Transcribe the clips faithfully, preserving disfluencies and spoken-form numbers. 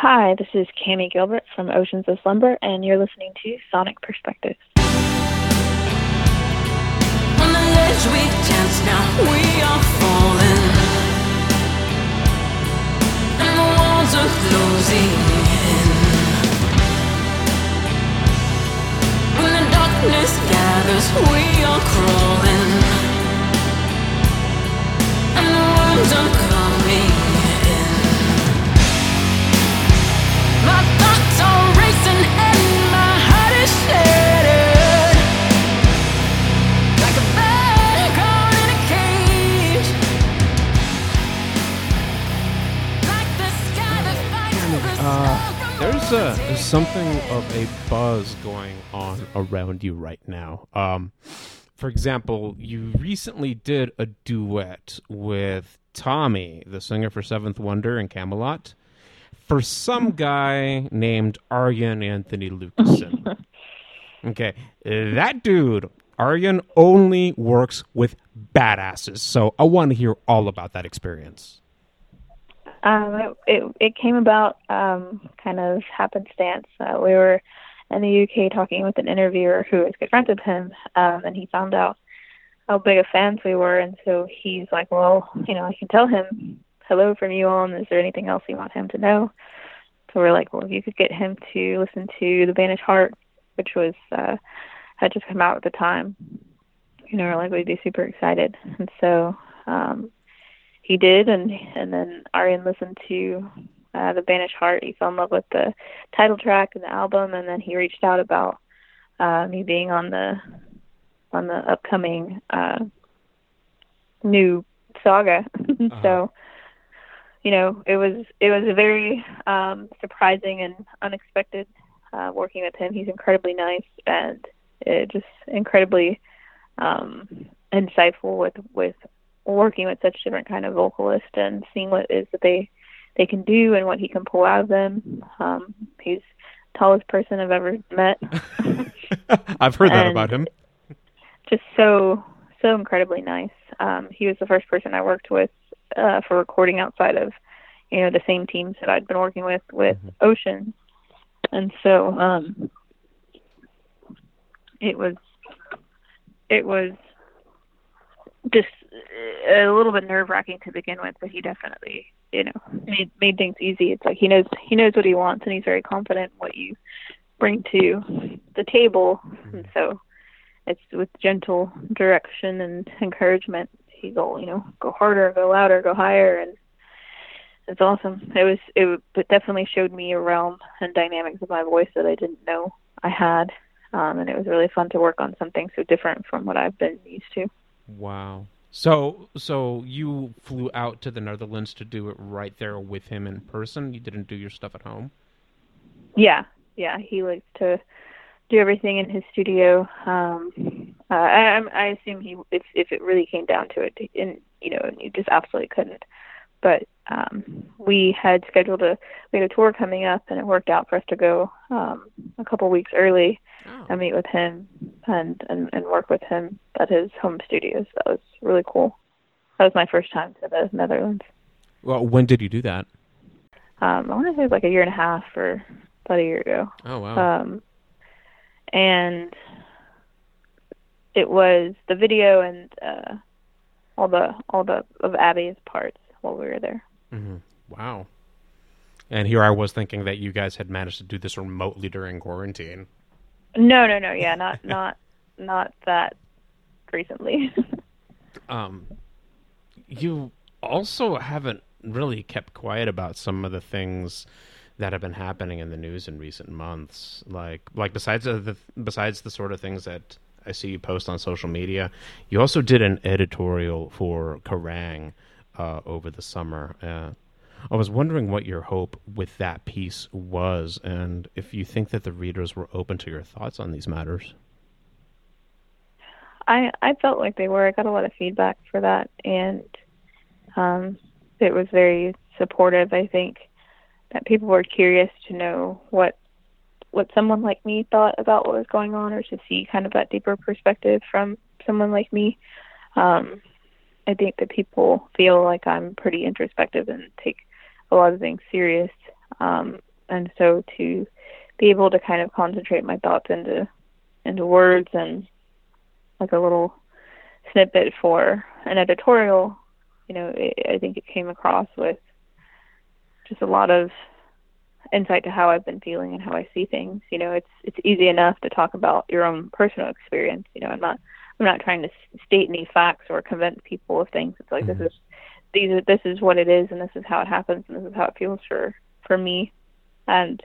Hi, this is Cammie Gilbert from Oceans of Slumber, and you're listening to Sonic Perspective. On the ledge we dance, now we are falling, and the walls are closing in. When the darkness gathers, we are crawling, and the worms are coming in. My thoughts are racing and my heart is shattered. Uh, there's a there's something of a buzz going on around you right now. Um, for example, you recently did a duet with Tommy, the singer for Seventh Wonder and Kamelot, for some guy named Arjen Anthony Lucassen. Okay, that dude, Arjen, only works with badasses, so I want to hear all about that experience. Um, it, it it came about um, kind of happenstance. Uh, we were in the U K talking with an interviewer who is good friends with him, um, and he found out how big of fans we were. And so he's like, well, you know, I can tell him hello from you on. Is there anything else you want him to know? So we're like, well, if you could get him to listen to The Vanished Heart, which was uh, had just come out at the time, you know, we're like, we'd be super excited. And so... Um, He did, and and then Arjen listened to uh, The Banished Heart. He fell in love with the title track and the album, and then he reached out about uh, me being on the on the upcoming uh, new saga. Uh-huh. So, you know, it was it was a very um, surprising and unexpected uh, working with him. He's incredibly nice and it just incredibly um, insightful with with. working with such different kind of vocalists and seeing what it is that they they can do and what he can pull out of them. Um, he's the tallest person I've ever met. I've heard that about him. Just so, so incredibly nice. Um, he was the first person I worked with uh, for recording outside of, you know, the same teams that I'd been working with, with mm-hmm. Ocean. And so um, it was, it was just a little bit nerve-wracking to begin with, but he definitely, you know, made made things easy. It's like he knows he knows what he wants, and he's very confident in what you bring to the table. And so, it's with gentle direction and encouragement. He go, you know, go harder, go louder, go higher, and it's awesome. It was it, it definitely showed me a realm and dynamics of my voice that I didn't know I had, um, and it was really fun to work on something so different from what I've been used to. Wow. So so you flew out to the Netherlands to do it right there with him in person? You didn't do your stuff at home? Yeah. Yeah, he likes to do everything in his studio. Um, uh, I, I assume he, if, if it really came down to it, and, you know, you just absolutely couldn't. But um, we had scheduled a, we had a tour coming up, and it worked out for us to go um, a couple weeks early. Oh. I meet with him and, and, and work with him at his home studios. That was really cool. That was my first time to the Netherlands. Well, when did you do that? Um, I want to say it was like a year and a half or about a year ago. Oh, wow. Um, and it was the video and uh, all the, all the of Abby's parts while we were there. Mm-hmm. Wow. And here I was thinking that you guys had managed to do this remotely during quarantine. No, no, no. Yeah, not not not that recently. um, you also haven't really kept quiet about some of the things that have been happening in the news in recent months. Like, like besides the besides the sort of things that I see you post on social media, you also did an editorial for Kerrang! Uh, over the summer. Uh, I was wondering what your hope with that piece was, and if you think that the readers were open to your thoughts on these matters. I I felt like they were. I got a lot of feedback for that, and um, it was very supportive. I think that people were curious to know what what someone like me thought about what was going on, or to see kind of that deeper perspective from someone like me. Um, I think that people feel like I'm pretty introspective and take a lot of things serious, um, and so to be able to kind of concentrate my thoughts into into words and like a little snippet for an editorial, you know, it, I think it came across with just a lot of insight to how I've been feeling and how I see things. You know, it's it's easy enough to talk about your own personal experience. You know, I'm not I'm not trying to state any facts or convince people of things. It's like, mm-hmm. this is these are, this is what it is, and this is how it happens, and this is how it feels for for me. And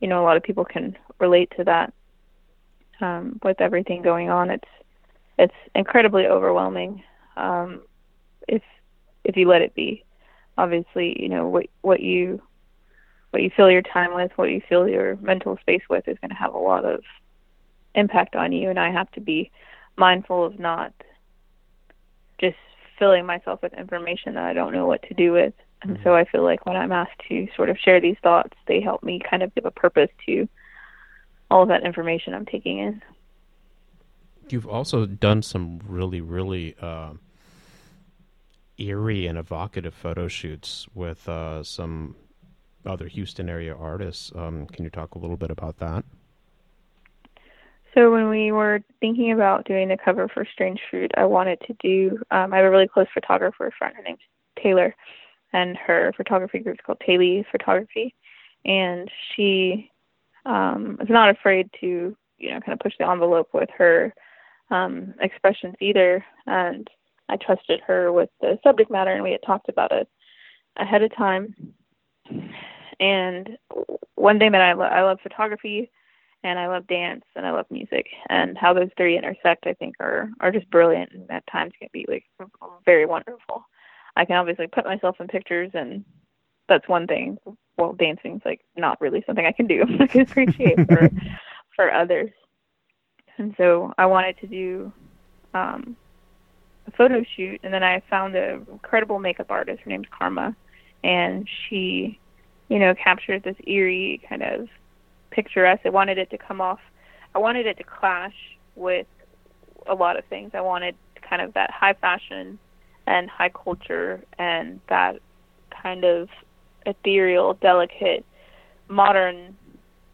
you know, a lot of people can relate to that. Um, with everything going on, it's it's incredibly overwhelming. Um, if if you let it be, obviously, you know what what you. what you fill your time with, what you fill your mental space with is going to have a lot of impact on you. And I have to be mindful of not just filling myself with information that I don't know what to do with. And mm-hmm. so I feel like when I'm asked to sort of share these thoughts, they help me kind of give a purpose to all of that information I'm taking in. You've also done some really, really, uh, eerie and evocative photo shoots with, uh, some, other Houston area artists. Um, can you talk a little bit about that? So when we were thinking about doing the cover for Strange Fruit, I wanted to do, um, I have a really close photographer friend, her name's Taylor, and her photography group is called Taylor Photography. And she um, is not afraid to, you know, kind of push the envelope with her um, expressions either. And I trusted her with the subject matter, and we had talked about it ahead of time. And one thing that I, lo- I love photography, and I love dance, and I love music, and how those three intersect, I think, are, are just brilliant, and at times can be like very wonderful. I can obviously put myself in pictures, and that's one thing. Well, dancing's like not really something I can do. I can appreciate for for others. And so I wanted to do um, a photo shoot, and then I found an incredible makeup artist. Her name's Karma. And she, you know, captured this eerie kind of picturesque. I wanted it to come off. I wanted it to clash with a lot of things. I wanted kind of that high fashion and high culture and that kind of ethereal, delicate, modern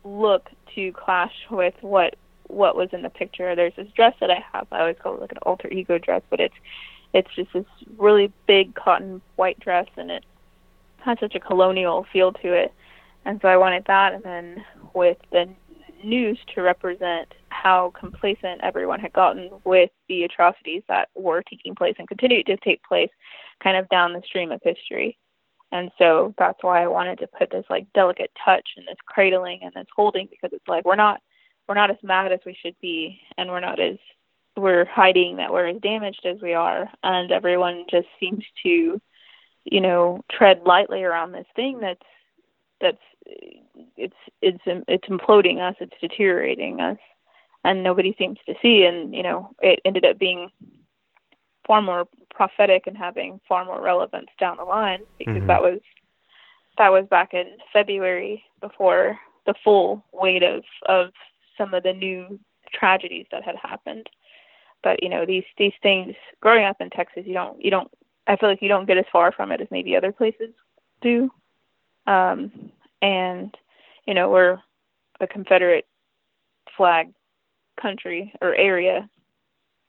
look to clash with what what was in the picture. There's this dress that I have. I always call it like an alter ego dress, but it's it's just this really big cotton white dress, and it had such a colonial feel to it. And so I wanted that, and then with the news to represent how complacent everyone had gotten with the atrocities that were taking place and continued to take place kind of down the stream of history. And so that's why I wanted to put this like delicate touch and this cradling and this holding, because it's like we're not we're not as mad as we should be, and we're not as we're hiding that we're as damaged as we are, and everyone just seems to, you know, tread lightly around this thing that's that's it's it's it's imploding us, it's deteriorating us, and nobody seems to see. And you know, it ended up being far more prophetic and having far more relevance down the line, because mm-hmm. that was that was back in February, before the full weight of of some of the new tragedies that had happened. But you know, these these things, growing up in Texas, you don't you don't. I feel like you don't get as far from it as maybe other places do. Um, and, you know, we're a Confederate flag country or area,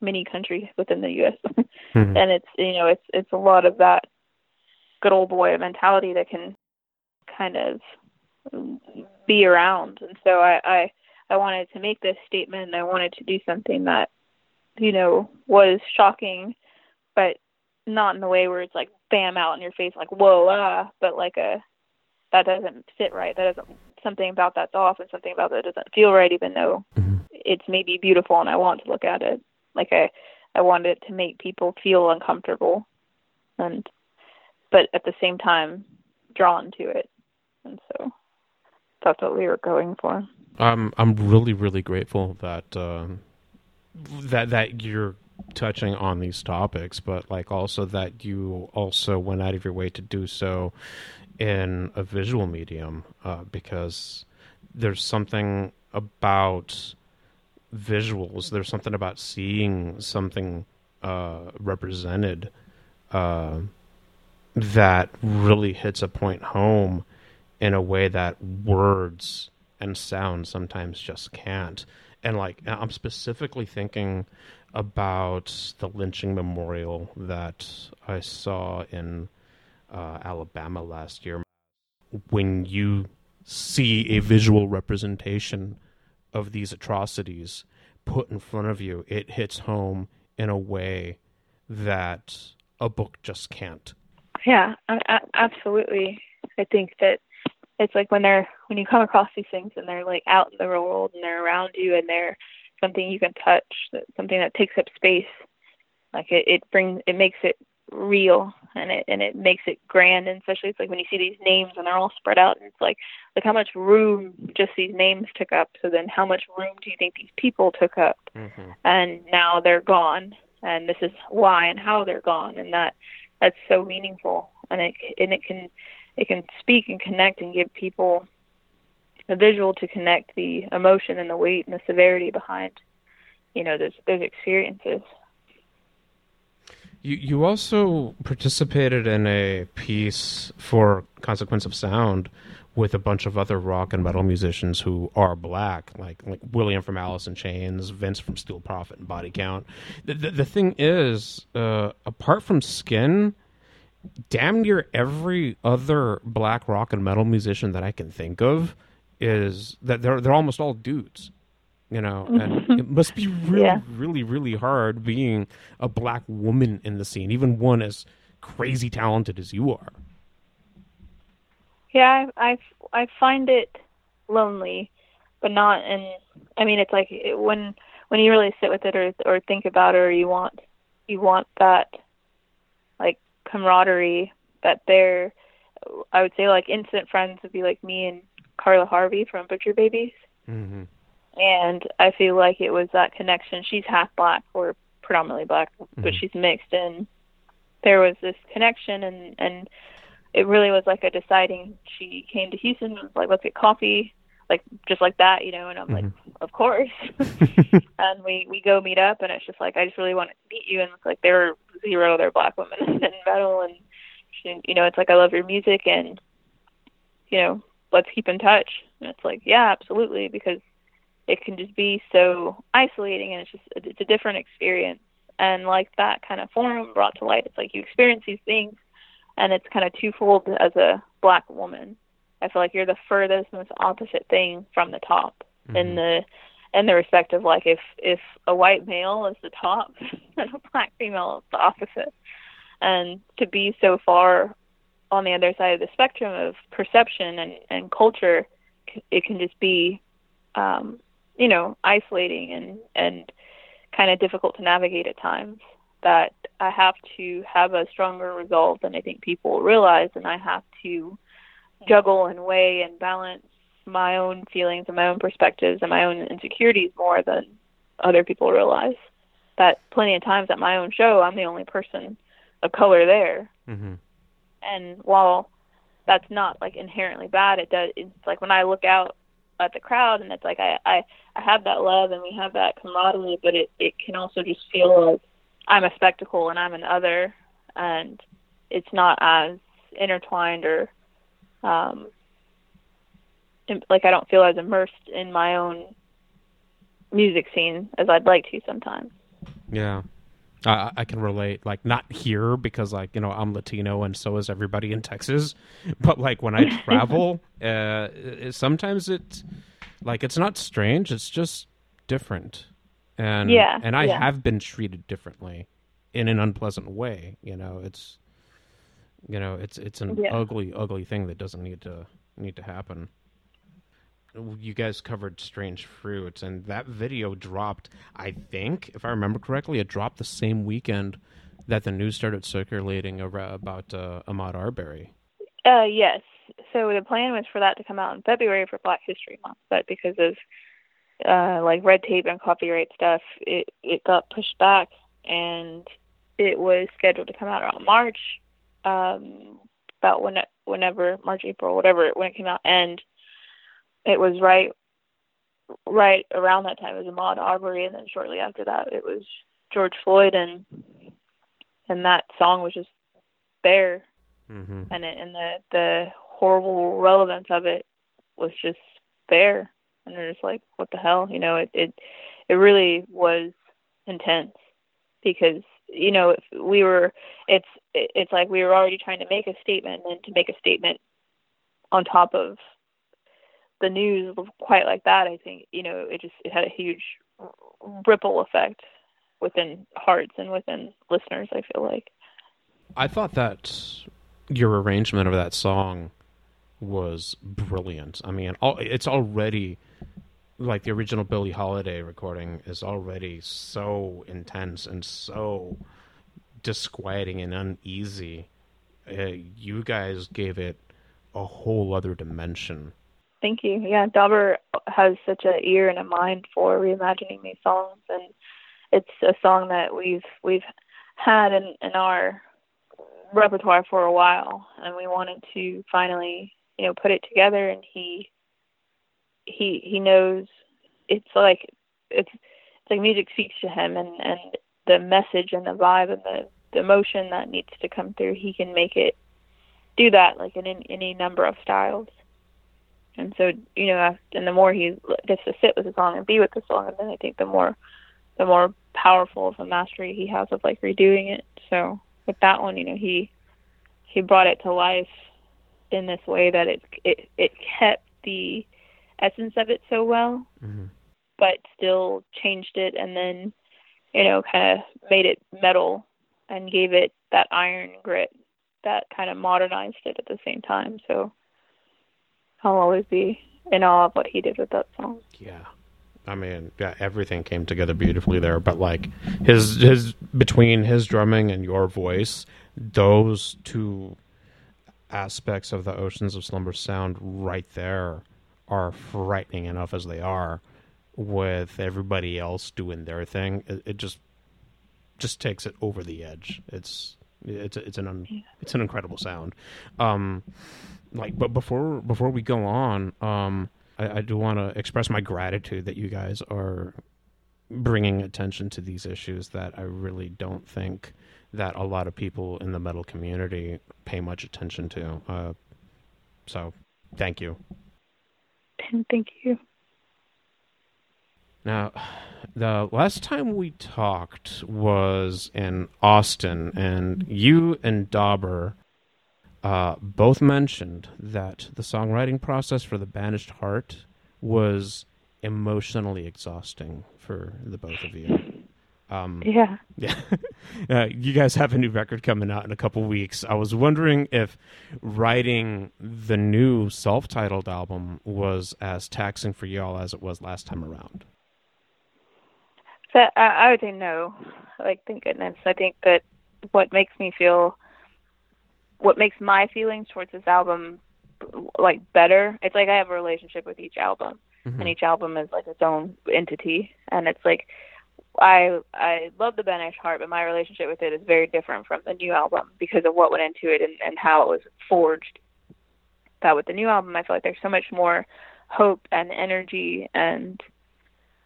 mini country within the U S Mm-hmm. And it's, you know, it's, it's a lot of that good old boy mentality that can kind of be around. And so I, I, I wanted to make this statement, and I wanted to do something that, you know, was shocking, but not in the way where it's like bam out in your face, like whoa, ah, but like a that doesn't sit right. That doesn't something about that's off, and something about that doesn't feel right, even though mm-hmm. it's maybe beautiful and I want to look at it. Like I, I wanted to make people feel uncomfortable, and but at the same time drawn to it, and so that's what we were going for. Um, I'm really, really grateful that uh, that that you're touching on these topics, but like also that you also went out of your way to do so in a visual medium, uh, because there's something about visuals, there's something about seeing something uh, represented uh, that really hits a point home in a way that words and sound sometimes just can't. And like, I'm specifically thinking about the lynching memorial that I saw in uh, Alabama last year. When you see a visual representation of these atrocities put in front of you, it hits home in a way that a book just can't. Yeah, I, I, absolutely. I think that it's like when they're when you come across these things and they're like out in the real world and they're around you and they're something you can touch, something that takes up space. Like it, it brings, it makes it real and it and it makes it grand. And especially it's like when you see these names and they're all spread out and it's like like how much room just these names took up. So then how much room do you think these people took up? Mm-hmm. And now they're gone. And this is why and how they're gone. And that that's so meaningful. And it and it can it can speak and connect and give people the visual to connect the emotion and the weight and the severity behind, you know, those those experiences. You you also participated in a piece for Consequence of Sound with a bunch of other rock and metal musicians who are black, like like William from Alice in Chains, Vince from Steel Prophet and Body Count. The, the, the thing is, uh, apart from Skin, damn near every other black rock and metal musician that I can think of is that they're they're almost all dudes, you know, and it must be really, yeah. really, really hard being a black woman in the scene, even one as crazy talented as you are. Yeah, I, I, I find it lonely, but not in, I mean, it's like it, when when you really sit with it or or think about it, or you want you want that like camaraderie that they're, I would say like instant friends would be like me and Carla Harvey from Butcher Babies. Mm-hmm. And I feel like it was that connection. She's half black or predominantly black, mm-hmm. but she's mixed, and there was this connection and, and it really was like a deciding. She came to Houston and was like, let's get coffee, like just like that, you know, and I'm mm-hmm. like, of course. And we, we go meet up, and it's just like, I just really want to meet you. And it's like, there were zero other black women in metal. And, she, you know, it's like, I love your music and, you know, let's keep in touch. And it's like, yeah, absolutely. Because it can just be so isolating, and it's just, it's a different experience. And like that kind of forum brought to light, it's like you experience these things. And it's kind of twofold as a black woman. I feel like you're the furthest, most opposite thing from the top, mm-hmm. in the in the respect of like if, if a white male is the top and a black female is the opposite. And to be so far on the other side of the spectrum of perception and, and culture, it can just be, um, you know, isolating and, and kind of difficult to navigate at times. That I have to have a stronger resolve than I think people realize, and I have to juggle and weigh and balance my own feelings and my own perspectives and my own insecurities more than other people realize. That plenty of times at my own show, I'm the only person of color there. Mm-hmm. And while that's not like inherently bad, it does. It's like when I look out at the crowd, and it's like I, I, I have that love and we have that camaraderie, but it, it can also just feel like I'm a spectacle and I'm an other, and it's not as intertwined or um, like I don't feel as immersed in my own music scene as I'd like to sometimes. Yeah, I, I can relate, like not here because like, you know, I'm Latino and so is everybody in Texas, but like when I travel, uh, sometimes it's like, it's not strange. It's just different. And yeah, and I yeah. have been treated differently in an unpleasant way. You know, it's you know, it's it's an yeah. ugly, ugly thing that doesn't need to need to happen. You guys covered Strange Fruit, and that video dropped, I think, if I remember correctly, it dropped the same weekend that the news started circulating about uh, Ahmaud Arbery. Uh, yes. So the plan was for that to come out in February for Black History Month, but because of Uh, like red tape and copyright stuff, it, it got pushed back, and it was scheduled to come out around March, um, about when, whenever, March, April, whatever, when it came out, and it was right right around that time. It was Ahmaud Arbery, and then shortly after that, it was George Floyd, and and that song was just there, mm-hmm. and, it, and the, the horrible relevance of it was just there. And they're just like, what the hell? You know, it, it, it really was intense because, you know, if we were, it's, it's like we were already trying to make a statement, and to make a statement on top of the news quite like that, I think, you know, it just, it had a huge ripple effect within hearts and within listeners, I feel like. I thought that your arrangement of that song was brilliant. I mean, it's already, like, the original Billie Holiday recording is already so intense and so disquieting and uneasy. Uh, you guys gave it a whole other dimension. Thank you. Yeah, Dauber has such an ear and a mind for reimagining these songs, and it's a song that we've we've had in, in our repertoire for a while, and we wanted to finally, you know, put it together, and he he he knows it's like it's, it's like music speaks to him, and, and the message and the vibe and the, the emotion that needs to come through, he can make it do that, like in, in any number of styles. And so, you know, and the more he gets to sit with the song and be with the song, and then I think the more the more powerful of a mastery he has of like redoing it. So with that one, you know, he he brought it to life in this way that it it, it kept the essence of it so well, mm-hmm. but still changed it, and then, you know, kind of made it metal and gave it that iron grit that kind of modernized it at the same time. So I'll always be in awe of what he did with that song. Yeah. I mean, yeah, everything came together beautifully there, but like his his between his drumming and your voice, those two aspects of the Oceans of Slumber sound right there are frightening enough as they are, with everybody else doing their thing. It, it just just takes it over the edge. It's it's it's an un, it's an incredible sound. Um, like, but before before we go on, um. I, I do want to express my gratitude that you guys are bringing attention to these issues that I really don't think that a lot of people in the metal community pay much attention to. Uh, so thank you. And thank you. Now, the last time we talked was in Austin, and you and Dauber Uh, both mentioned that the songwriting process for The Banished Heart was emotionally exhausting for the both of you. Um, yeah. yeah. uh, you guys have a new record coming out in a couple weeks. I was wondering if writing the new self-titled album was as taxing for y'all as it was last time around. So, uh, I would say no. Like, thank goodness. I think that what makes me feel... what makes my feelings towards this album like better, it's like I have a relationship with each album, mm-hmm. and each album is like its own entity, and it's like I I love The Banished Heart, but my relationship with it is very different from the new album because of what went into it and, and how it was forged. That with the new album, I feel like there's so much more hope and energy, and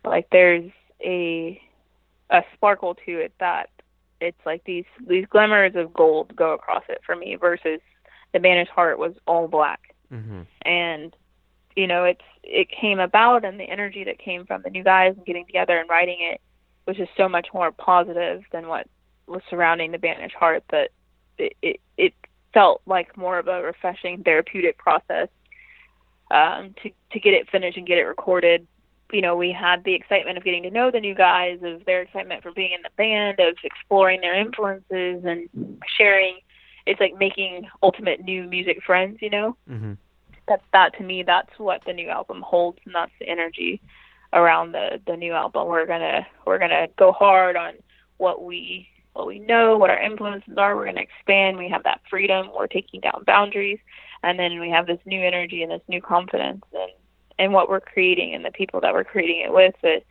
like there's a a sparkle to it that it's like these, these glimmers of gold go across it for me, versus The Banished Heart was all black. Mm-hmm. And, you know, it's, it came about, and the energy that came from the new guys and getting together and writing it was just so much more positive than what was surrounding The Banished Heart, that it, it, it felt like more of a refreshing therapeutic process, um, to, to get it finished and get it recorded. You know, we had the excitement of getting to know the new guys, of their excitement for being in the band, of exploring their influences and sharing. It's like making ultimate new music friends, you know? Mm-hmm. That's that to me, that's what the new album holds, and that's the energy around the, the new album. We're gonna we're gonna go hard on what we what we know, what our influences are. We're gonna expand. We have that freedom. We're taking down boundaries, and then we have this new energy and this new confidence and and what we're creating and the people that we're creating it with, it,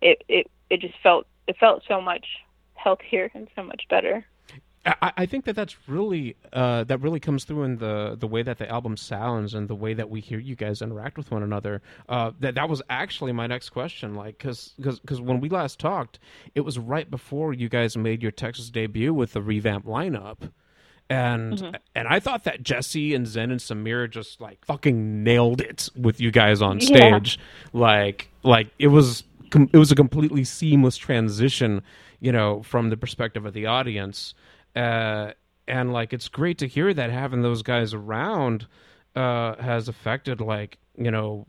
it, it, it just felt, it felt so much healthier and so much better. I, I think that that's really, uh, that really comes through in the, the way that the album sounds and the way that we hear you guys interact with one another. Uh, that, that was actually my next question. Like, cause, cause, cause when we last talked, it was right before you guys made your Texas debut with the revamped lineup. And mm-hmm. and I thought that Jesse and Zen and Samir just like fucking nailed it with you guys on stage. Yeah. Like like it was com- it was a completely seamless transition, you know, from the perspective of the audience. Uh, and like it's great to hear that having those guys around uh, has affected like, you know,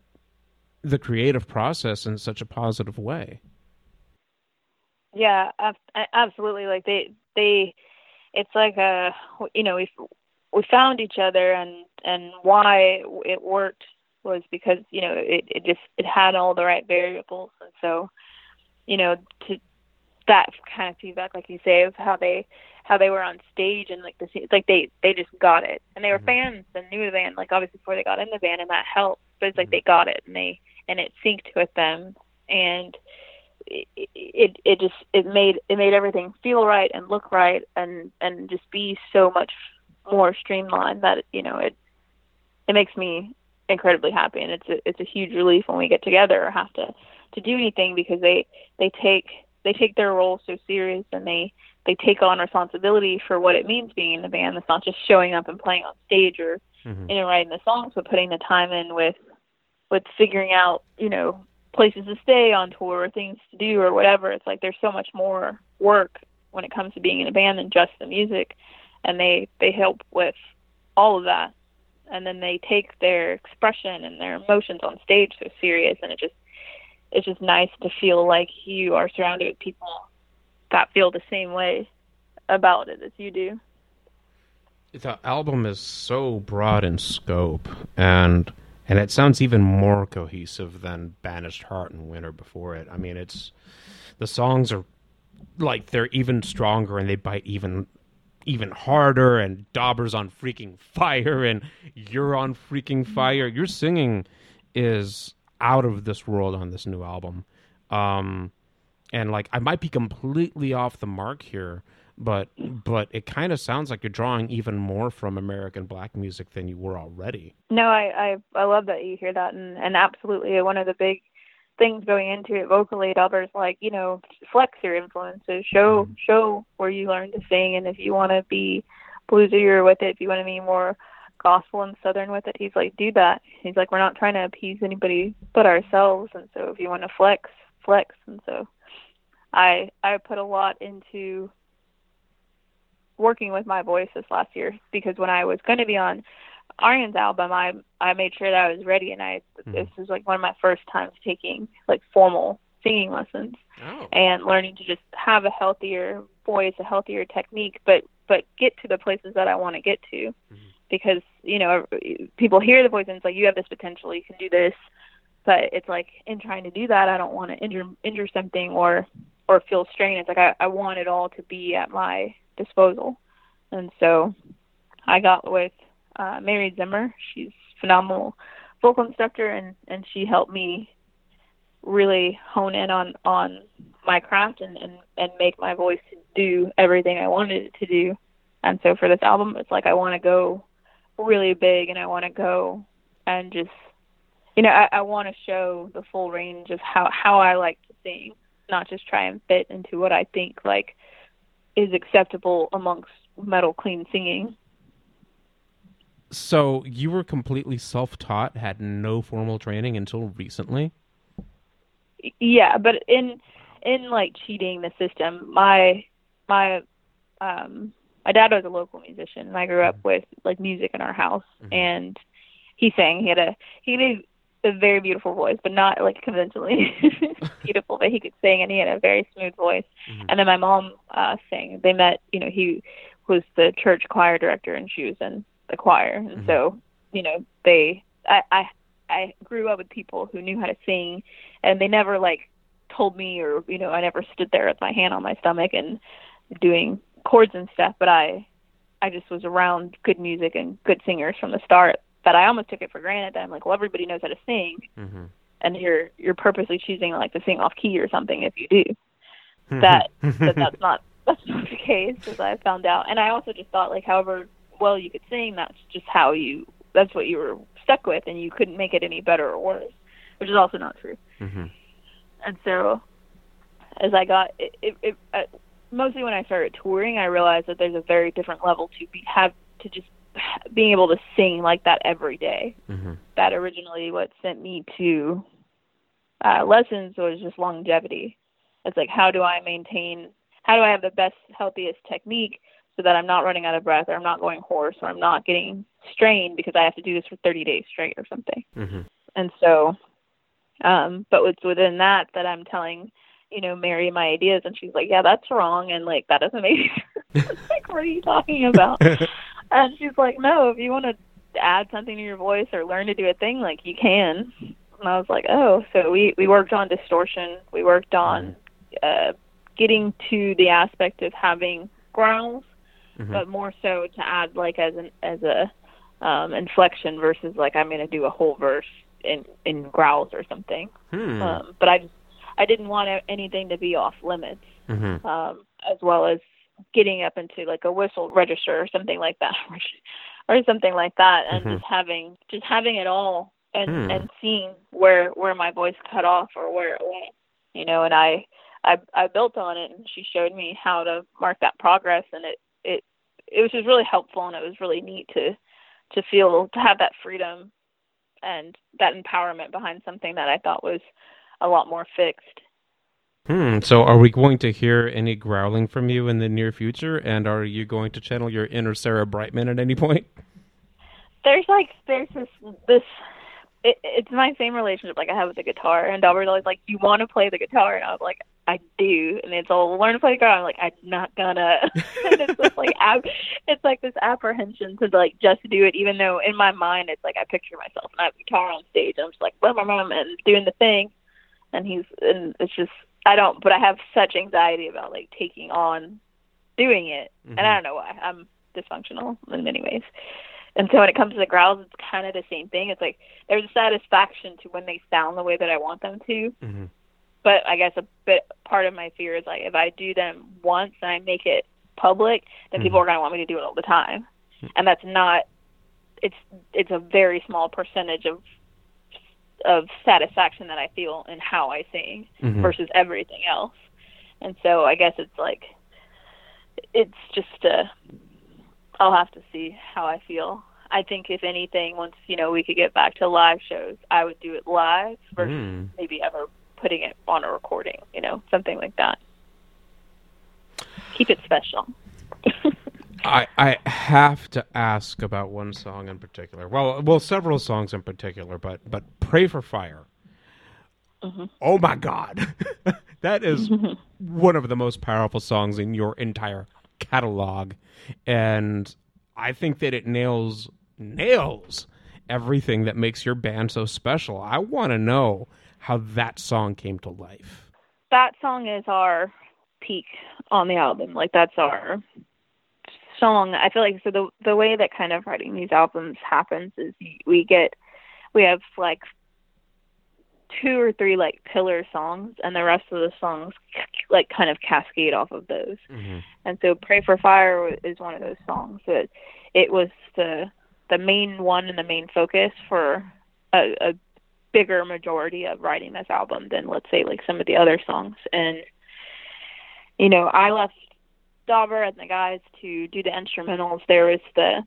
the creative process in such a positive way. Yeah, absolutely. Like they they it's like a, you know, we we found each other, and, and why it worked was because, you know, it, it just, it had all the right variables. And so, you know, to that kind of feedback, like you say, of how they, how they were on stage and like the, like they, they just got it, and they were fans and knew the band, like obviously before they got in the band, and that helped, but it's like they got it and they, and it synced with them, and It, it it just it made it made everything feel right and look right and, and just be so much more streamlined that, you know, it it makes me incredibly happy, and it's a, it's a huge relief when we get together or have to, to do anything, because they they take they take their role so serious, and they, they take on responsibility for what it means being in the band. It's not just showing up and playing on stage or mm-hmm. you know, writing the songs, but putting the time in with with figuring out, you know, places to stay on tour or things to do or whatever. It's like there's so much more work when it comes to being in a band than just the music, and they they help with all of that, and then they take their expression and their emotions on stage so serious, and it just it's just nice to feel like you are surrounded with people that feel the same way about it as you do. The album is so broad in scope, and And it sounds even more cohesive than Banished Heart and Winter before it. I mean, it's the songs are like they're even stronger, and they bite even even harder. And Dauber's on freaking fire, and you're on freaking fire. Your singing is out of this world on this new album. Um, and like I might be completely off the mark here, but but it kind of sounds like you're drawing even more from American Black music than you were already. No, I, I, I love that you hear that, and, and absolutely one of the big things going into it vocally, Dauber's like, you know, flex your influences, show mm-hmm. show where you learn to sing, and if you want to be bluesier with it, if you want to be more gospel and southern with it, he's like, do that. He's like, we're not trying to appease anybody but ourselves, and so if you want to flex, flex. And so I I put a lot into working with my voice this last year, because when I was going to be on Arjen's album, I I made sure that I was ready, and I mm. this was like one of my first times taking like formal singing lessons oh. and learning to just have a healthier voice, a healthier technique, but but get to the places that I want to get to, mm. because you know people hear the voice and it's like, you have this potential, you can do this, but it's like in trying to do that, I don't want to injure injure something or or feel strained. It's like I, I want it all to be at my disposal. And so I got with uh, Mary Zimmer. She's a phenomenal vocal instructor, and, and she helped me really hone in on, on my craft and, and, and make my voice do everything I wanted it to do. And so for this album, it's like I want to go really big, and I want to go and just, you know, I, I want to show the full range of how, how I like to sing, not just try and fit into what I think like is acceptable amongst metal clean singing. So you were completely self-taught, had no formal training until recently? Yeah, but in in like cheating the system, my my um, my dad was a local musician, and I grew up with like music in our house, mm-hmm. and he sang. He had a he had a very beautiful voice, but not like conventionally beautiful, but he could sing, and he had a very smooth voice. Mm-hmm. And then my mom uh, sang. They met, you know, he was the church choir director, and she was in the choir. And mm-hmm. so, you know, they, I, I, I grew up with people who knew how to sing, and they never like told me, or, you know, I never stood there with my hand on my stomach and doing chords and stuff. But I, I just was around good music and good singers from the start, that I almost took it for granted, that I'm like, well, everybody knows how to sing, mm-hmm. and you're you're purposely choosing like to sing off key or something if you do. Mm-hmm. That, that that's not that's not the case, as I found out. And I also just thought like, however well you could sing, that's just how you that's what you were stuck with, and you couldn't make it any better or worse, which is also not true. Mm-hmm. And so, as I got it, it, it I, mostly when I started touring, I realized that there's a very different level to be, have to just being able to sing like that every day. Mm-hmm. That originally what sent me to uh, lessons was just longevity. It's like, how do I maintain, how do I have the best, healthiest technique so that I'm not running out of breath, or I'm not going hoarse, or I'm not getting strained because I have to do this for thirty days straight or something. Mm-hmm. And so, um, but it's within that that I'm telling, you know, Mary my ideas, and she's like, yeah, that's wrong. And like, that doesn't make sense. Like, what are you talking about? And she's like, no, if you want to add something to your voice or learn to do a thing, like, you can. And I was like, oh, so we, we worked on distortion. We worked on uh, getting to the aspect of having growls, mm-hmm. but more so to add like as an as a um, inflection versus like I'm going to do a whole verse in, in growls or something. Hmm. Um, but I just, I didn't want anything to be off limits, mm-hmm. um, as well as getting up into like a whistle register or something like that, or something like that, and mm-hmm. just having just having it all, and, mm. and seeing where where my voice cut off or where it went, you know. And I, I I built on it, and she showed me how to mark that progress, and it it it was just really helpful, and it was really neat to to feel to have that freedom and that empowerment behind something that I thought was a lot more fixed. Hmm. So are we going to hear any growling from you in the near future? And are you going to channel your inner Sarah Brightman at any point? There's like, there's this, this it, it's my same relationship like I have with the guitar. And Dauber's always like, you want to play the guitar? And I was like, I do. And it's all, learn to play the guitar. I'm like, I'm not gonna. And it's just like, ab- it's like this apprehension to like just do it, even though in my mind, it's like I picture myself and I have a guitar on stage. And I'm just like, blah, blah, blah, and doing the thing. And he's, and it's just, I don't, but I have such anxiety about like taking on doing it. Mm-hmm. And I don't know why. I'm dysfunctional in many ways. And so when it comes to the growls, it's kind of the same thing. It's like there's a satisfaction to when they sound the way that I want them to. Mm-hmm. But I guess a bit part of my fear is like, if I do them once and I make it public, then mm-hmm. people are going to want me to do it all the time. Mm-hmm. And that's not, it's, it's a very small percentage of, of satisfaction that I feel in how I sing mm-hmm. versus everything else. And so I guess it's like, it's just, uh, I'll have to see how I feel. I think if anything, once, you know, we could get back to live shows, I would do it live versus mm. maybe ever putting it on a recording, you know, something like that. Keep it special. I, I have to ask about one song in particular. Well, well, several songs in particular, but but Pray for Fire. Mm-hmm. Oh, my God. That is mm-hmm. one of the most powerful songs in your entire catalog. And I think that it nails, nails everything that makes your band so special. I want to know how that song came to life. That song is our peak on the album. Like, that's our... song. I feel like so the the way that kind of writing these albums happens is we get we have like two or three like pillar songs, and the rest of the songs like kind of cascade off of those. Mm-hmm. And so Pray for Fire is one of those songs that it was the the main one and the main focus for a, a bigger majority of writing this album than, let's say, like some of the other songs. And you know, I left Dauber and the guys to do the instrumentals. There was the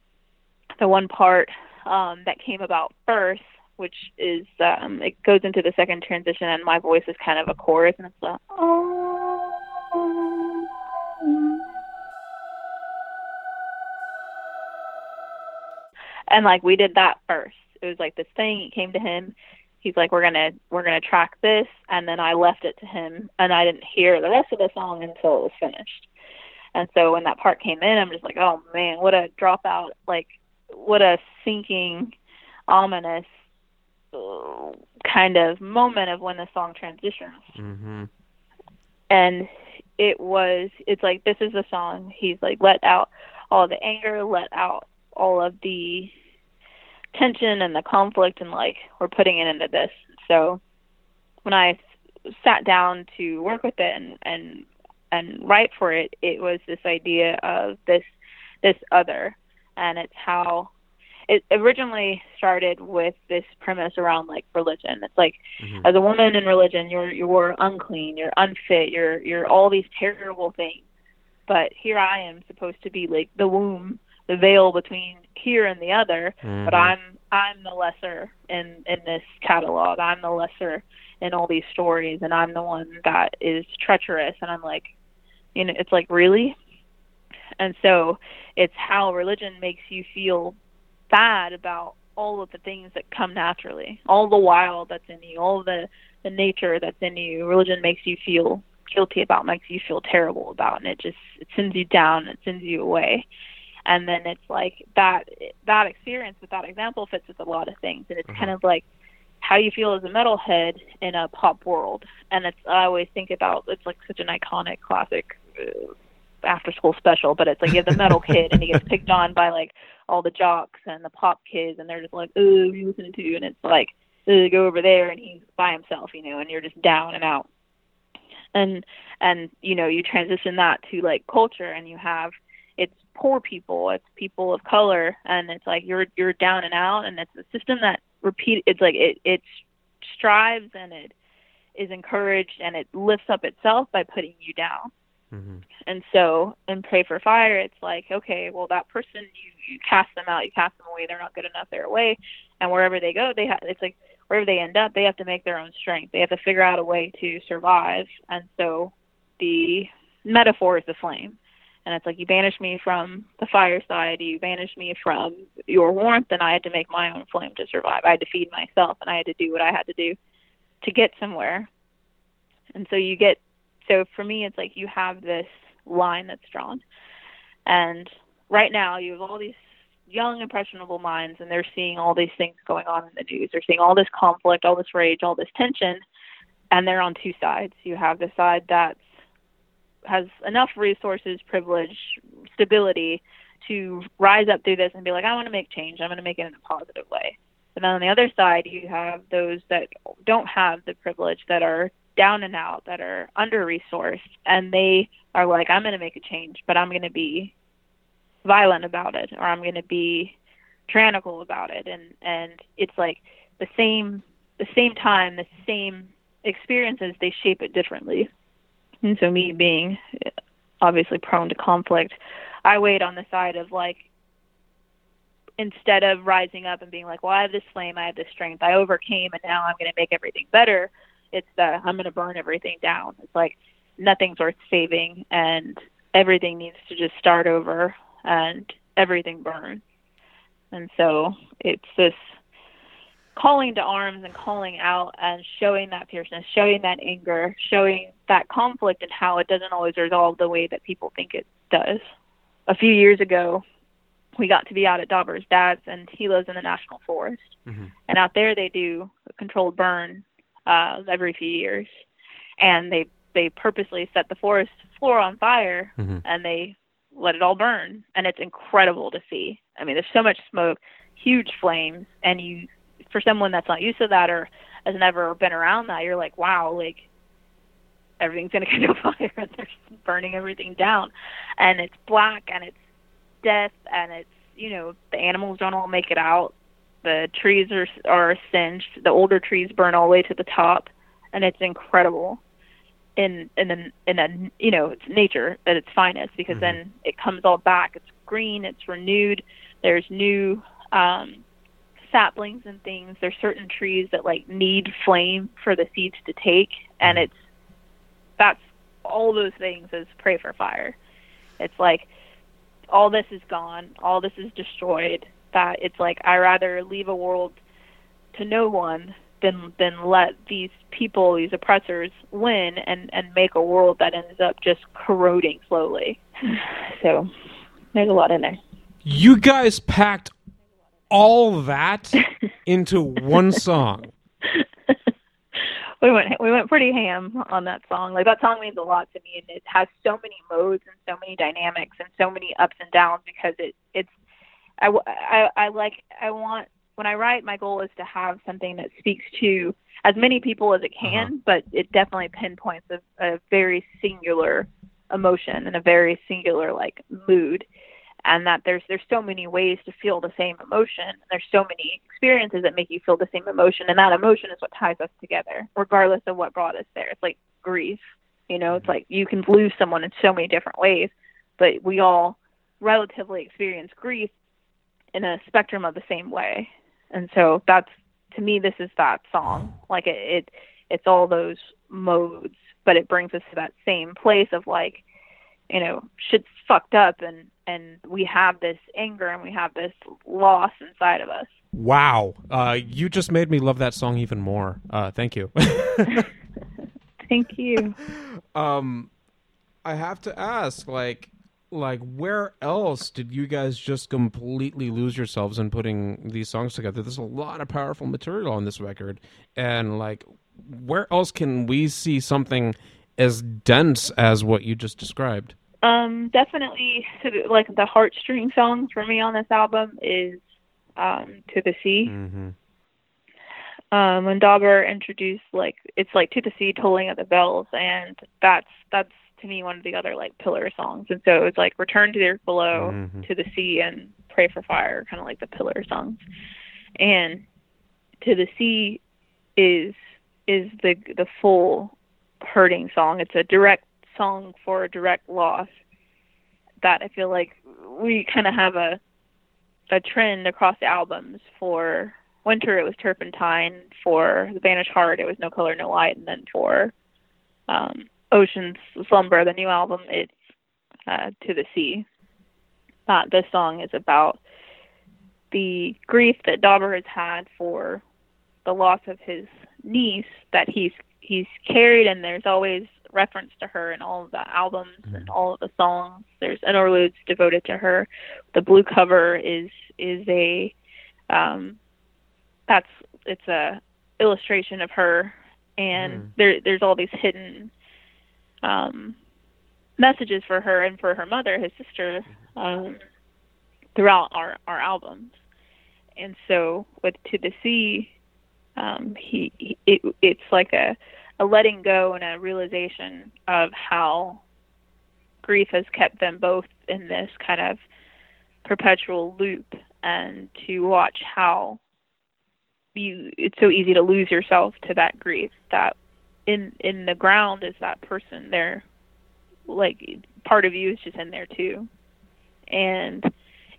the one part um, that came about first, which is um, it goes into the second transition, and my voice is kind of a chorus, and it's like, oh. And like we did that first. It was like this thing. It came to him. He's like, we're gonna we're gonna track this, and then I left it to him, and I didn't hear the rest of the song until it was finished. And so when that part came in, I'm just like, oh, man, what a dropout, like, what a sinking, ominous uh, kind of moment of when the song transitions. Mm-hmm. And it was, it's like, this is the song. He's like, let out all of the anger, let out all of the tension and the conflict, and, like, we're putting it into this. So when I sat down to work with it and, and and write for it, it was this idea of this this other. And it's how it originally started with this premise around like religion. It's like, mm-hmm. as a woman in religion, you're you're unclean, you're unfit, you're you're all these terrible things. but here I am supposed to be like the womb, the veil between here and the other, mm-hmm. but I'm I'm the lesser in, in this catalog. I'm the lesser in all these stories, and I'm the one that is treacherous. And I'm like, you know, it's like, really? And so it's how religion makes you feel bad about all of the things that come naturally, all the wild that's in you, all the, the nature that's in you. Religion makes you feel guilty about, makes you feel terrible about, and it just it sends you down, it sends you away. And then it's like that that experience with that example fits with a lot of things. And it's mm-hmm. kind of like how you feel as a metalhead in a pop world. And it's I always think about, it's like such an iconic classic uh, after-school special, but it's like you have the metal kid and he gets picked on by like all the jocks and the pop kids, and they're just like, oh, you listening to? And it's like, oh, go over there, and he's by himself, you know, and you're just down and out. And, and you know, you transition that to like culture, and you have, it's poor people, it's people of color, and it's like you're you're down and out, and it's a system that repeat. It's like it it strives and it is encouraged and it lifts up itself by putting you down. Mm-hmm. And so in Pray for Fire, it's like, okay, well, that person, you, you cast them out, you cast them away, they're not good enough, they're away, and wherever they go, they have, it's like wherever they end up, they have to make their own strength. They have to figure out a way to survive. And so the metaphor is the flame. And it's like, you banished me from the fireside, you banished me from your warmth, and I had to make my own flame to survive. I had to feed myself, and I had to do what I had to do to get somewhere. And so you get, so for me, it's like you have this line that's drawn. And right now you have all these young, impressionable minds, and they're seeing all these things going on in the news. They're seeing all this conflict, all this rage, all this tension, and they're on two sides. You have the side that's has enough resources, privilege, stability to rise up through this and be like, I want to make change. I'm going to make it in a positive way. But then on the other side, you have those that don't have the privilege, that are down and out, that are under-resourced, and they are like, I'm going to make a change, but I'm going to be violent about it, or I'm going to be tyrannical about it. And, and it's like the same, the same time, the same experiences, they shape it differently. And so me being obviously prone to conflict, I weighed on the side of like, instead of rising up and being like, well, I have this flame, I have this strength, I overcame, and now I'm going to make everything better. It's that I'm going to burn everything down. It's like nothing's worth saving, and everything needs to just start over, and everything burns. And so it's this calling to arms and calling out and showing that fierceness, showing that anger, showing that conflict, and how it doesn't always resolve the way that people think it does. A few years ago, we got to be out at Dauber's dad's, and he lives in the national forest. Mm-hmm. And out there they do a controlled burn uh, every few years. And they, they purposely set the forest floor on fire, mm-hmm. and they let it all burn. And it's incredible to see. I mean, there's so much smoke, huge flames, and you, for someone that's not used to that or has never been around that, you're like, wow, like everything's going to catch on fire. They're burning everything down, and it's black, and it's death, and it's, you know, the animals don't all make it out. The trees are, are singed. The older trees burn all the way to the top, and it's incredible in, in, in, in a, you know, it's nature at its finest, because mm-hmm. then it comes all back. It's green. It's renewed. There's new, um, saplings and things. There's certain trees that like need flame for the seeds to take, and it's that's all those things is Pray for Fire. It's like all this is gone, all this is destroyed, that it's like I rather leave a world to no one than than let these people, these oppressors, win and and make a world that ends up just corroding slowly. So there's a lot in there. You guys packed all that into one song. We went we went pretty ham on that song. Like, that song means a lot to me, and it has so many modes and so many dynamics and so many ups and downs, because it it's I, I, I like I want when I write, my goal is to have something that speaks to as many people as it can, uh-huh. but it definitely pinpoints a, a very singular emotion and a very singular like mood. And that there's there's so many ways to feel the same emotion. There's so many experiences that make you feel the same emotion, and that emotion is what ties us together, regardless of what brought us there. It's like grief, you know. It's like you can lose someone in so many different ways, but we all relatively experience grief in a spectrum of the same way. And so that's, to me, this is that song. Like it, it it's all those modes, but it brings us to that same place of like, you know, shit's fucked up and, and we have this anger and we have this loss inside of us. Wow. Uh, you just made me love that song even more. Uh, thank you. Thank you. Um, I have to ask, like, like where else did you guys just completely lose yourselves in putting these songs together? There's a lot of powerful material on this record. And like, where else can we see something as dense as what you just described? Um, definitely, like, the heartstring song for me on this album is um, To the Sea. Mm-hmm. Um, when Dauber introduced, like, it's like To the Sea, Tolling of the Bells, and that's, that's to me, one of the other, like, pillar songs. And so it's like Return to the Earth Below, mm-hmm. To the Sea, and Pray for Fire, kind of like the pillar songs. And To the Sea is is the the full hurting song. It's a direct song for a direct loss that I feel like we kind of have a a trend across albums. For Winter, it was Turpentine. For The Vanished Heart, it was No Color, No Light. And then for um, Oceans of Slumber, the new album, it's uh, To the Sea. Uh, this song is about the grief that Dauber has had for the loss of his niece that he's he's carried, and there's always reference to her in all of the albums mm. and all of the songs. There's interludes devoted to her. The blue cover is is a um, that's it's a illustration of her, and mm. there there's all these hidden um, messages for her and for her mother, his sister, um, throughout our our albums. And so with To the Sea, um, he, he it, it's like a a letting go and a realization of how grief has kept them both in this kind of perpetual loop, and to watch how you, it's so easy to lose yourself to that grief, that in, in the ground is that person there, like part of you is just in there too. And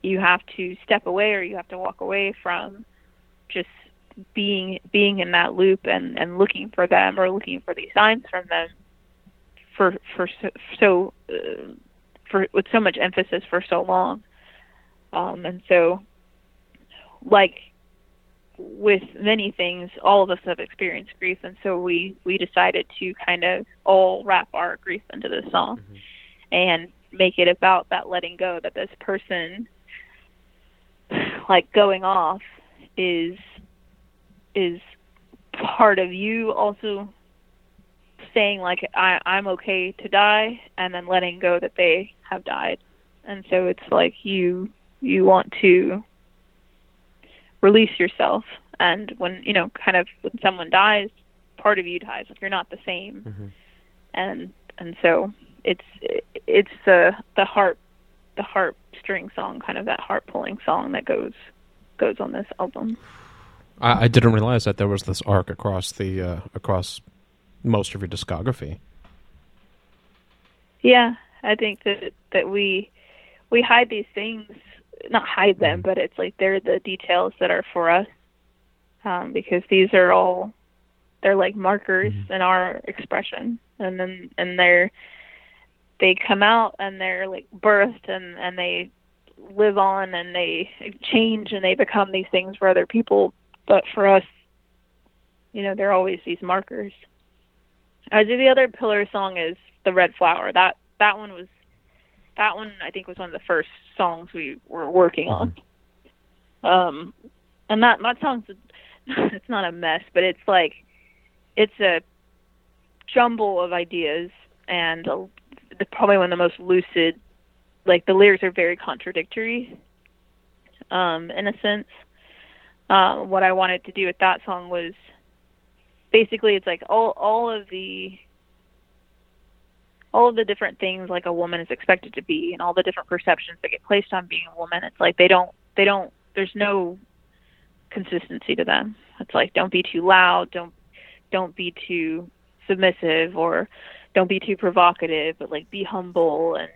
you have to step away, or you have to walk away from just being being in that loop and, and looking for them, or looking for these signs from them, for for so, so uh, for with so much emphasis for so long, um, and so like with many things, all of us have experienced grief, and so we, we decided to kind of all wrap our grief into this song, mm-hmm. and make it about that letting go, that this person like going off is. is part of you also saying like, I, I'm okay to die, and then letting go that they have died. And so it's like you you want to release yourself. And when, you know, kind of when someone dies, part of you dies. Like, you're not the same. Mm-hmm. And and so it's it's the the harp the harp string song, kind of that heart pulling song that goes goes on this album. I didn't realize that there was this arc across the uh, across most of your discography. Yeah, I think that that we we hide these things, not hide them, but it's like they're the details that are for us, um, because these are all, they're like markers mm-hmm. in our expression, and then and they're they come out and they're like birthed and, and they live on and they change and they become these things for other people. But for us, you know, there are always these markers. Uh, the other pillar song is The Red Flower. That that one was, that one I think was one of the first songs we were working on. Um, and that that song's, it's not a mess, but it's like, it's a jumble of ideas, and a, the, probably one of the most lucid. Like, the lyrics are very contradictory, um, in a sense. Uh, what I wanted to do with that song was basically it's like all all of the all of the different things like a woman is expected to be, and all the different perceptions that get placed on being a woman. It's like they don't they don't there's no consistency to them. It's like, don't be too loud, don't don't be too submissive, or don't be too provocative, but like be humble and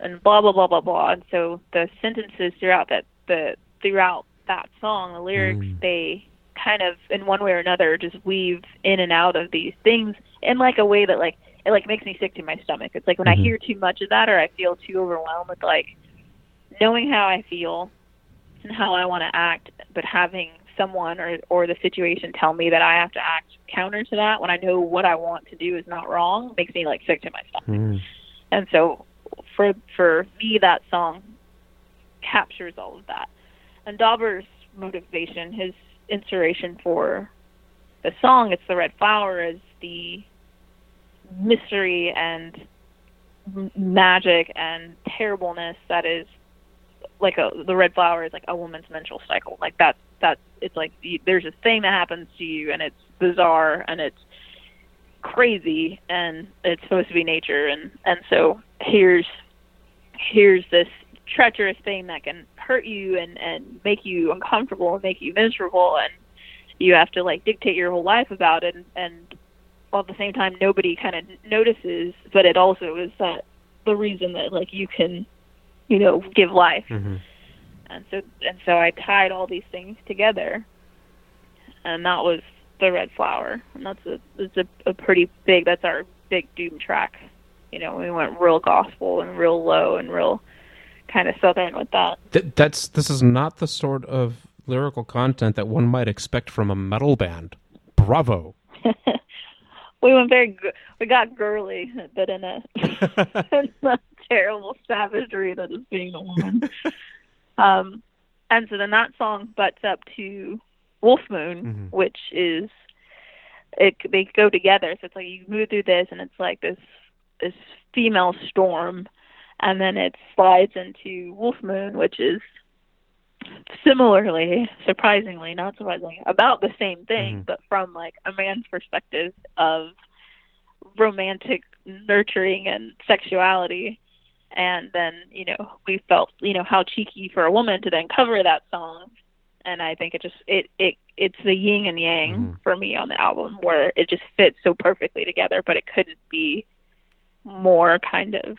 and blah, blah, blah, blah, blah. And so the sentences throughout that, the, throughout that song, the lyrics, mm. they kind of, in one way or another, just weave in and out of these things in like a way that like, it like makes me sick to my stomach. It's like when mm-hmm. I hear too much of that, or I feel too overwhelmed with like knowing how I feel and how I want to act, but having someone or, or the situation tell me that I have to act counter to that when I know what I want to do is not wrong, makes me like sick to my stomach. Mm. And so for, for me, that song captures all of that. And Dauber's motivation, his inspiration for the song, It's the Red Flower, is the mystery and magic and terribleness that is like a, the red flower is like a woman's menstrual cycle. Like that, that it's like the, there's a thing that happens to you and it's bizarre and it's crazy and it's supposed to be nature. And, and so here's, here's this treacherous thing that can hurt you and, and make you uncomfortable and make you miserable. And you have to like dictate your whole life about it. And, and all at the same time, nobody kind of notices, but it also is that the reason that like you can, you know, give life. Mm-hmm. And so, and so I tied all these things together, and that was the Red Flower. And that's a, it's a, a pretty big, that's our big doom track. You know, we went real gospel and real low and real kind of Southern with that. Th- that's, this is not the sort of lyrical content that one might expect from a metal band. Bravo. We went very, we got girly, but in a, in a terrible savagery that is being a woman. um, and so then that song butts up to Wolf Moon, mm-hmm. which is, it they go together. So it's like you move through this, and it's like this this female storm, and then it slides into Wolf Moon, which is similarly, surprisingly, not surprisingly, about the same thing, mm-hmm. but from like a man's perspective of romantic nurturing and sexuality. And then, you know, we felt, you know, how cheeky for a woman to then cover that song. And I think it just, it, it it's the yin and yang mm-hmm. for me on the album, where it just fits so perfectly together, but it couldn't be more kind of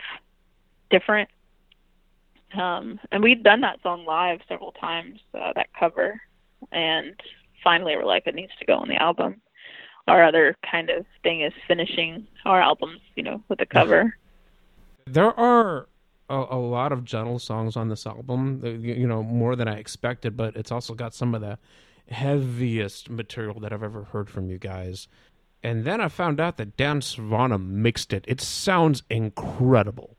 different. Um, and we'd done that song live several times, uh, that cover, and finally we're like, it needs to go on the album. Our other kind of thing is finishing our albums, you know, with a cover. There are a, a lot of gentle songs on this album, you, you know, more than I expected, but it's also got some of the heaviest material that I've ever heard from you guys. And then I found out that Dan Savannah mixed it. It sounds incredible.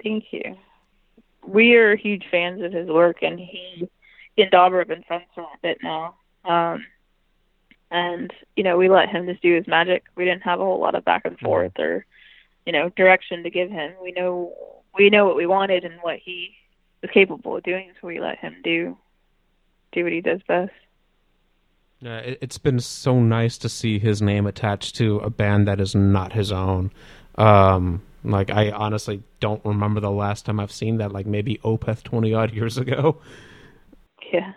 Thank you. We are huge fans of his work, and he and Dauber have been friends for a bit now. Um, and, you know, we let him just do his magic. We didn't have a whole lot of back and forth or, you know, direction to give him. We know we know what we wanted and what he was capable of doing, so we let him do do what he does best. Uh, it, it's been so nice to see his name attached to a band that is not his own. Um Like, I honestly don't remember the last time I've seen that, like maybe Opeth twenty-odd years ago. Yeah.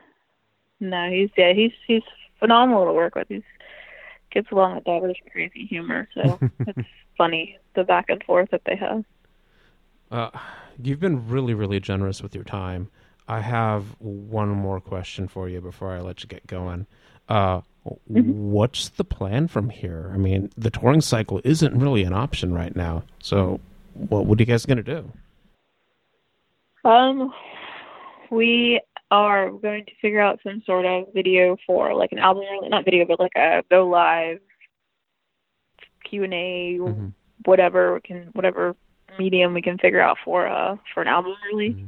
No, he's yeah, he's he's phenomenal to work with. He gets along with Dauber's crazy humor, so it's funny, the back and forth that they have. Uh, you've been really, really generous with your time. I have one more question for you before I let you get going. Uh, Mm-hmm. What's the plan from here? I mean, the touring cycle isn't really an option right now. So what, what are you guys going to do? Um, we are going to figure out some sort of video for like an album, not video, but like a go live Q and A, mm-hmm. whatever we can, whatever medium we can figure out for, uh, for an album release. Mm-hmm.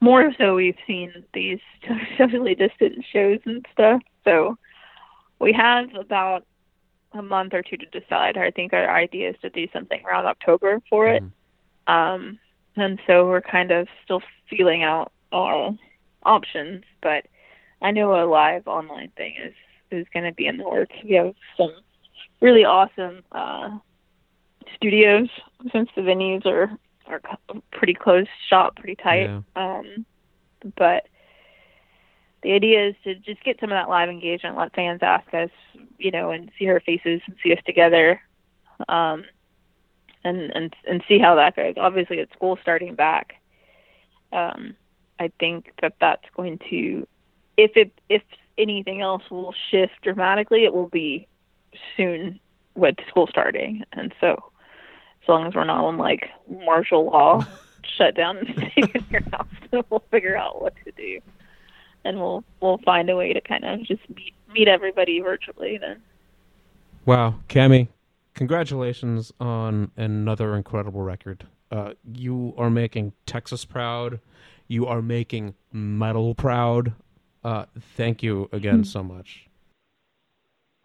More so, we've seen these socially distant shows and stuff. So we have about a month or two to decide. I think our idea is to do something around October for it. Mm. Um, and so we're kind of still feeling out our options. But I know a live online thing is, is going to be in the works. We have some really awesome uh, studios, since the venues are, are pretty close shop, pretty tight. Yeah. Um, but the idea is to just get some of that live engagement, let fans ask us, you know, and see our faces and see us together. Um, and, and, and see how that goes. Obviously, at school starting back, um, I think that that's going to, if it, if anything else will shift dramatically, it will be soon with school starting. And so as long as we're not on like martial law, shut down and stay in your house, and we'll figure out what to do. And we'll, we'll find a way to kind of just meet, meet everybody virtually then. Wow. Cammie, congratulations on another incredible record. Uh, you are making Texas proud. You are making metal proud. Uh, thank you again so much.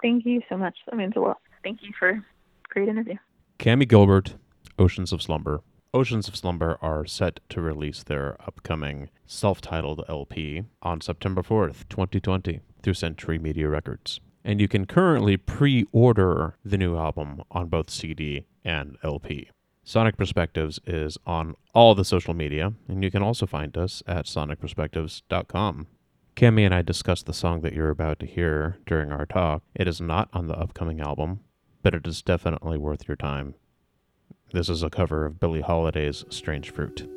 Thank you so much. That means a lot. Thank you for a great interview. Cammie Gilbert, Oceans of Slumber. Oceans of Slumber are set to release their upcoming self-titled L P on September fourth, twenty twenty through Century Media Records. And you can currently pre-order the new album on both C D and L P. Sonic Perspectives is on all the social media, and you can also find us at sonic perspectives dot com. Cammie and I discussed the song that you're about to hear during our talk. It is not on the upcoming album, but it is definitely worth your time. This is a cover of Billie Holiday's Strange Fruit,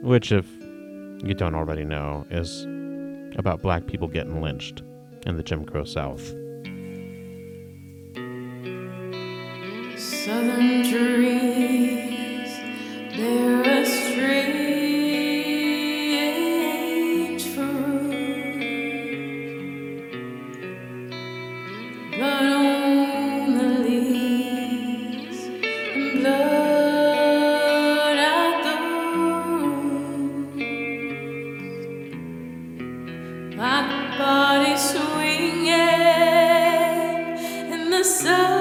which, if you don't already know, is about black people getting lynched in the Jim Crow South. Southern trees, they're a strange fruit. Blood on the leaves and blood at the roots. Black bodies swinging in the sun.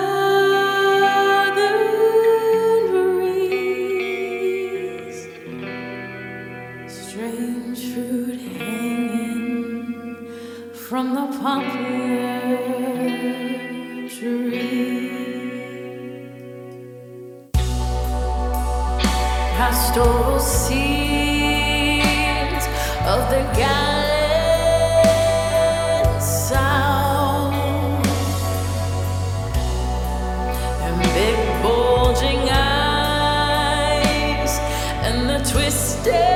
From the poplar tree, pastoral scenes of the gallant South, and big bulging eyes and the twisted.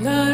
Love.